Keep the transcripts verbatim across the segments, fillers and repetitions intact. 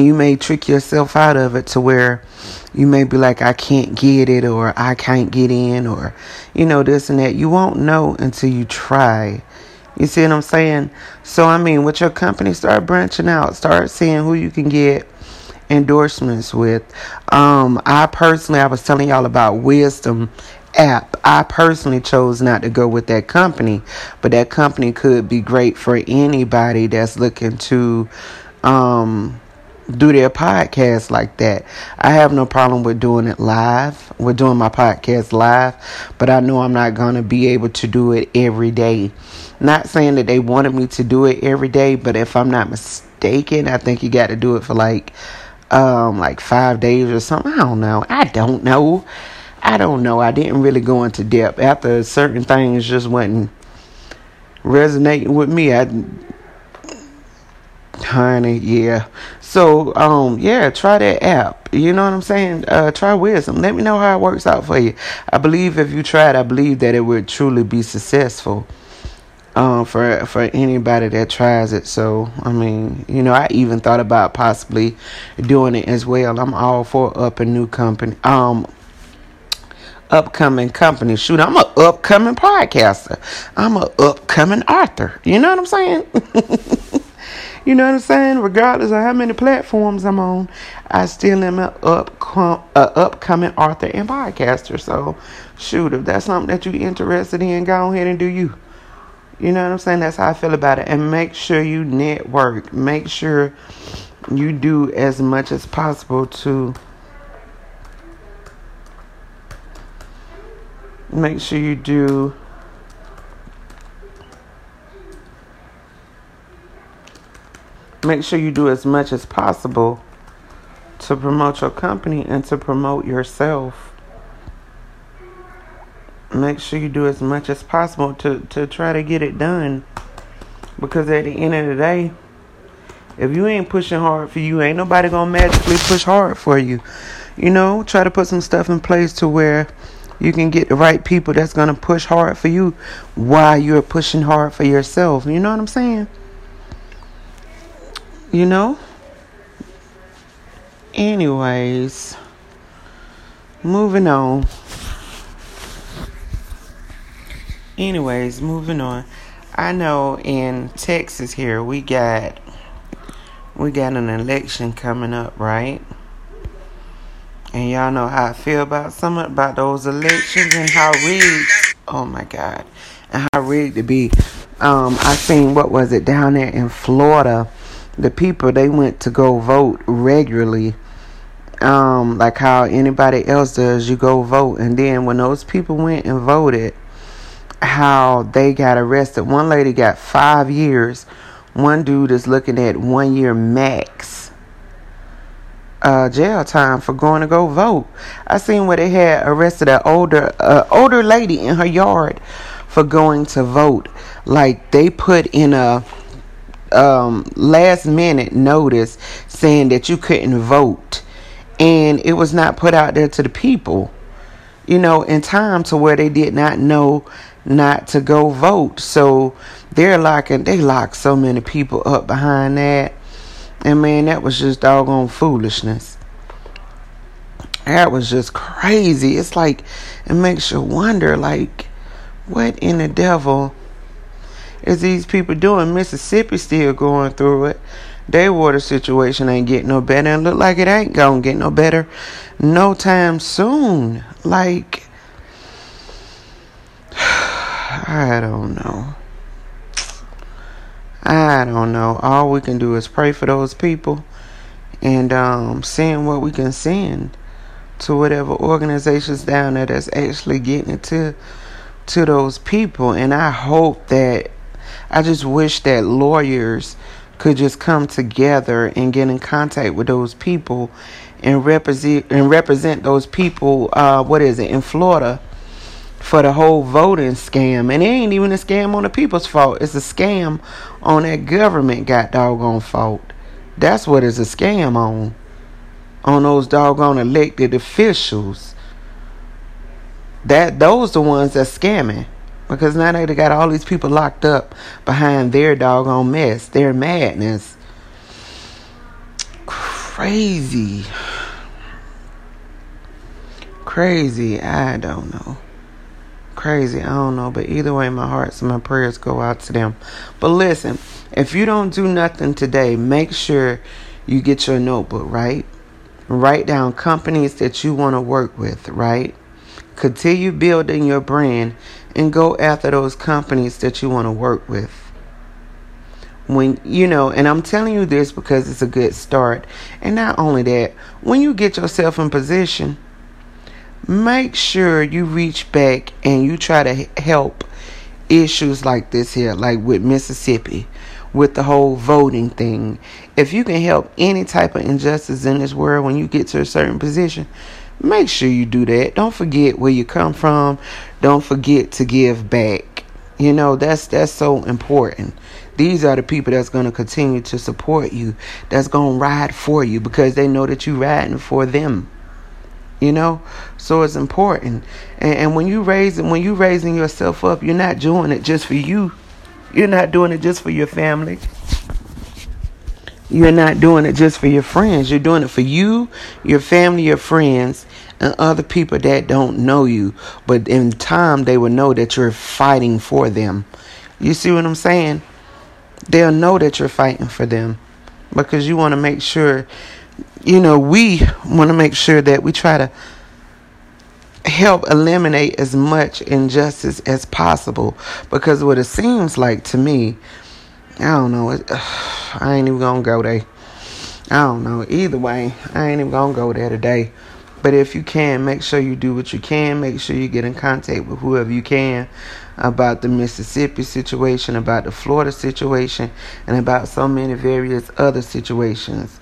And you may trick yourself out of it to where you may be like, I can't get it, or I can't get in, or, you know, this and that. You won't know until you try. You see what I'm saying? So, I mean, with your company, start branching out. Start seeing who you can get endorsements with. Um, I personally, I was telling y'all about Wisdom app. I personally chose not to go with that company, but that company could be great for anybody that's looking to um do their podcast like that. I have no problem with doing it live. We're doing my podcast live, but I know I'm not going to be able to do it every day. Not saying that they wanted me to do it every day, but if I'm not mistaken, I think you got to do it for like um like five days or something. I don't know. I don't know. I don't know. I didn't really go into depth. After certain things just wasn't resonating with me. I, honey, yeah. So, um, yeah, try that app. You know what I'm saying? Uh, try Wisdom. Let me know how it works out for you. I believe if you tried, I believe that it would truly be successful. Um, for for anybody that tries it. So, I mean, you know, I even thought about possibly doing it as well. I'm all for up and new company. Um. Upcoming company. Shoot, I'm an upcoming podcaster. I'm an upcoming author. You know what I'm saying? You know what I'm saying? Regardless of how many platforms I'm on, I still am an upcom- uh, upcoming author and podcaster. So, shoot, if that's something that you're interested in, go ahead and do you. You know what I'm saying? That's how I feel about it. And make sure you network. Make sure you do as much as possible to Make sure you do make sure you do as much as possible to promote your company and to promote yourself. Make sure you do as much as possible to, to try to get it done. Because at the end of the day, if you ain't pushing hard for you, ain't nobody gonna magically push hard for you. You know, try to put some stuff in place to where you can get the right people that's going to push hard for you while you're pushing hard for yourself. You know what I'm saying? You know? Anyways, moving on. Anyways, moving on. I know in Texas here, we got, we got an election coming up, right? And y'all know how I feel about some about those elections and how rigged. Oh my God, and how rigged it be. Um, I seen what was it down there in Florida? The people, they went to go vote regularly, um, like how anybody else does. You go vote, and then when those people went and voted, how they got arrested. One lady got five years. One dude is looking at one year max. Uh, jail time for going to go vote. I seen where they had arrested an older uh, older lady in her yard for going to vote. Like they put in a um, last minute notice saying that you couldn't vote, and it was not put out there to the people, you know, in time to where they did not know not to go vote. So they're locking they locked so many people up behind that. And, man, that was just doggone foolishness. That was just crazy. It's like, it makes you wonder, like, what in the devil is these people doing? Mississippi still going through it. Their water situation ain't getting no better. And look like it ain't going to get no better no time soon. Like, I don't know. I don't know. All we can do is pray for those people and um, send what we can send to whatever organizations down there that's actually getting it to, to those people. And I hope that, I just wish that lawyers could just come together and get in contact with those people and represent and represent those people, uh, what is it, in Florida, for the whole voting scam. And it ain't even a scam on the people's fault. It's a scam on that government got doggone fault. That's what it's a scam on. On those doggone elected officials. That those the ones that's scamming. Because now they got all these people locked up behind their doggone mess, their madness. crazy. Crazy. I don't know. Crazy. I don't know. But either way, my hearts and my prayers go out to them. But listen, if you don't do nothing today, make sure you get your notebook, right? Write down companies that you want to work with, right? Continue building your brand and go after those companies that you want to work with. When you know, and I'm telling you this because it's a good start. And not only that, when you get yourself in position, make sure you reach back and you try to help issues like this here, like with Mississippi, with the whole voting thing. If you can help any type of injustice in this world when you get to a certain position, make sure you do that. Don't forget where you come from. Don't forget to give back. You know, that's that's so important. These are the people that's going to continue to support you, that's going to ride for you because they know that you're riding for them. You know, so it's important. And, and when you raise, when you raising yourself up, you're not doing it just for you. You're not doing it just for your family. You're not doing it just for your friends. You're doing it for you, your family, your friends, and other people that don't know you. But in time, they will know that you're fighting for them. You see what I'm saying? They'll know that you're fighting for them because you want to make sure, you know, we want to make sure that we try to help eliminate as much injustice as possible. Because what it seems like to me, I don't know. It, ugh, I ain't even going to go there. I don't know. Either way, I ain't even going to go there today. But if you can, make sure you do what you can. Make sure you get in contact with whoever you can about the Mississippi situation, about the Florida situation, and about so many various other situations.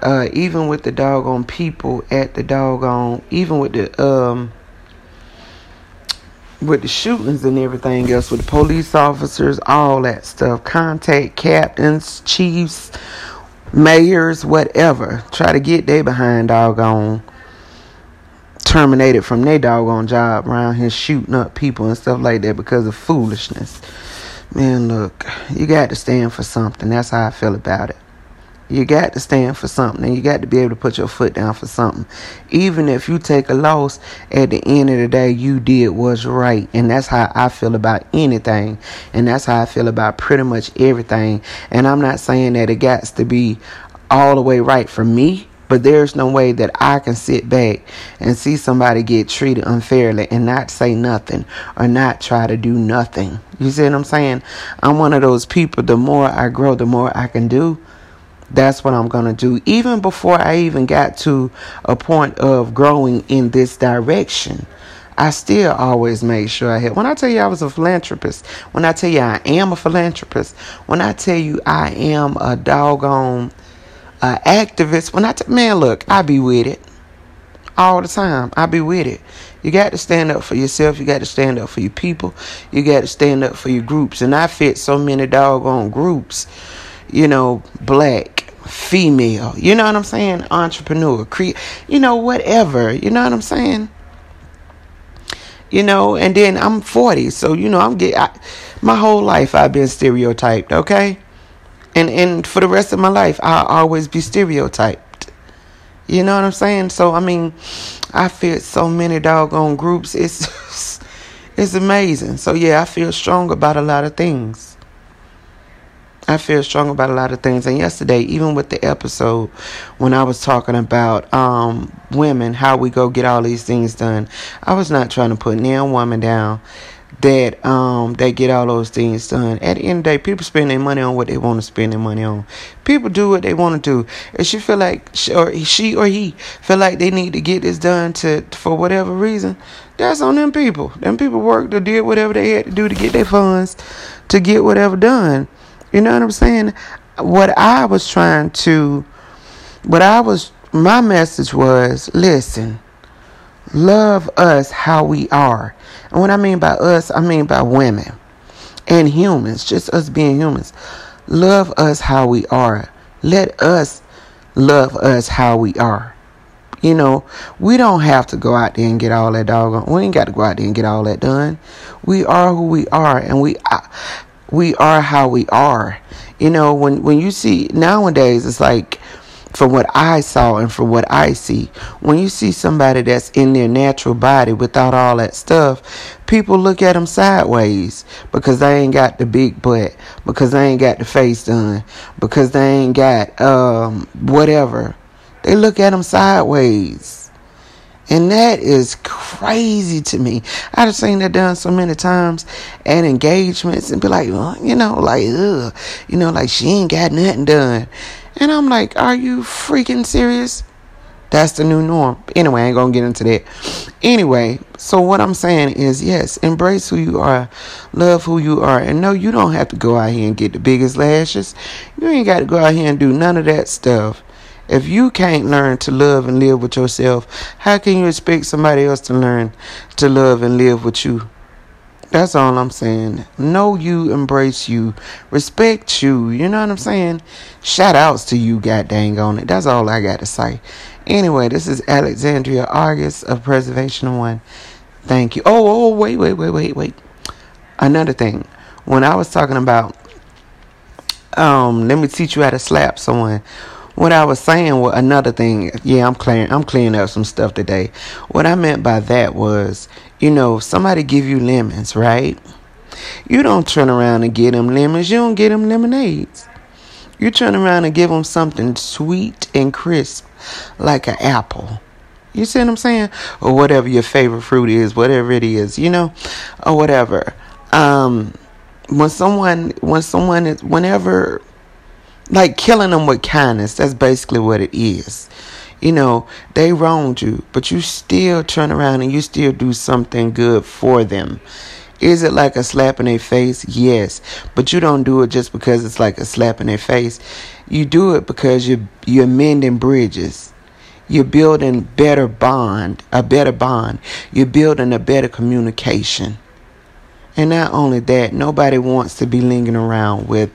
Uh, even with the doggone people at the doggone, even with the um, with the shootings and everything else, with the police officers, all that stuff. Contact captains, chiefs, mayors, whatever. Try to get they behind doggone terminated from their doggone job around here shooting up people and stuff like that because of foolishness. Man, look, you got to stand for something. That's how I feel about it. You got to stand for something, and you got to be able to put your foot down for something. Even if you take a loss, at the end of the day, you did what's right. And that's how I feel about anything. And that's how I feel about pretty much everything. And I'm not saying that it got to be all the way right for me, but there's no way that I can sit back and see somebody get treated unfairly and not say nothing or not try to do nothing. You see what I'm saying? I'm one of those people, the more I grow, the more I can do. That's what I'm going to do. Even before I even got to a point of growing in this direction, I still always made sure I had. When I tell you I was a philanthropist, when I tell you I am a philanthropist, when I tell you I am a doggone uh, activist, when I tell, man, look, I be with it all the time. I be with it. You got to stand up for yourself. You got to stand up for your people. You got to stand up for your groups. And I fit so many doggone groups, you know, black, female, you know what I'm saying? Entrepreneur, cre- you know, whatever, you know what I'm saying? You know, and then I'm forty, so, you know, I'm get, I, my whole life I've been stereotyped, okay? And, and for the rest of my life, I'll always be stereotyped. You know what I'm saying? So, I mean, I fit so many doggone groups. It's, it's amazing. So, yeah, I feel strong about a lot of things. I feel strong about a lot of things. And yesterday, even with the episode, when I was talking about um, women, how we go get all these things done, I was not trying to put any woman down that um, they get all those things done. At the end of the day, people spend their money on what they want to spend their money on. People do what they want to do. If she feel like she or, she or he feel like they need to get this done to for whatever reason, that's on them people. Them people worked or did whatever they had to do to get their funds, to get whatever done. You know what I'm saying? What I was trying to, what I was, my message was, listen, love us how we are. And what I mean by us, I mean by women and humans, just us being humans. Love us how we are. Let us love us how we are. You know, we don't have to go out there and get all that doggone. We ain't got to go out there and get all that done. We are who we are, and we I, We are how we are. You know, when, when you see nowadays, it's like from what I saw and from what I see. When you see somebody that's in their natural body without all that stuff, people look at them sideways because they ain't got the big butt, because they ain't got the face done, because they ain't got um whatever. They look at them sideways. And that is crazy to me. I just seen that done so many times at engagements and be like, well, you know, like, ugh, you know, like she ain't got nothing done. And I'm like, are you freaking serious? That's the new norm. Anyway, I ain't going to get into that. Anyway, so what I'm saying is, yes, embrace who you are. Love who you are. And no, you don't have to go out here and get the biggest lashes. You ain't got to go out here and do none of that stuff. If you can't learn to love and live with yourself, how can you expect somebody else to learn to love and live with you? That's all I'm saying. Know you, embrace you, respect you. You know what I'm saying? Shout outs to you, god dang on it. That's all I got to say. Anyway, this is Alexandria Argus of Preservation One. Thank you. Oh, oh, wait, wait, wait, wait, wait. Another thing. When I was talking about, um, let me teach you how to slap someone. What I was saying was another thing. Yeah, I'm clearing, I'm clearing up some stuff today. What I meant by that was, you know, somebody give you lemons, right? You don't turn around and get them lemons. You don't get them lemonades. You turn around and give them something sweet and crisp, like an apple. You see what I'm saying? Or whatever your favorite fruit is, whatever it is, you know, or whatever. Um, when someone, when someone is, whenever. Like killing them with kindness. That's basically what it is. You know, they wronged you, but you still turn around and you still do something good for them. Is it like a slap in their face? Yes. But you don't do it just because it's like a slap in their face. You do it because you're, you're mending bridges. You're building better bond, a better bond. You're building a better communication. And not only that, nobody wants to be lingering around with...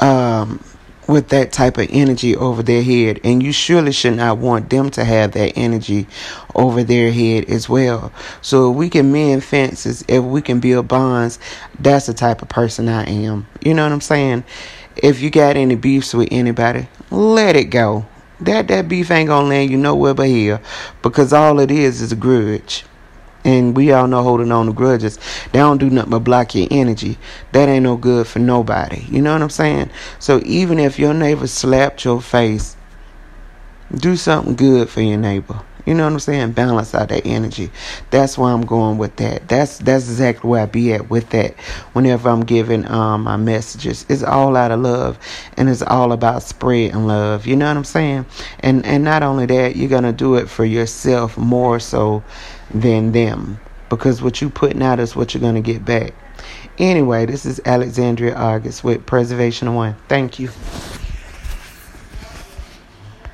Um, with that type of energy over their head, and you surely should not want them to have that energy over their head as well. So if we can mend fences, if we can build bonds, that's the type of person I am. You know what I'm saying? If you got any beefs with anybody, let it go. That that beef ain't gonna land you nowhere but here, because all it is is a grudge. And we all know holding on to grudges, they don't do nothing but block your energy. That ain't no good for nobody. You know what I'm saying? So even if your neighbor slapped your face, do something good for your neighbor. You know what I'm saying? Balance out that energy. That's where I'm going with that. That's that's exactly where I be at with that. Whenever I'm giving um, my messages, it's all out of love, and it's all about spreading love. You know what I'm saying? And and not only that, you're gonna do it for yourself more so than them, because what you putting out is what you're gonna get back. Anyway, this is Alexandria Argus with Preservation One. Thank you.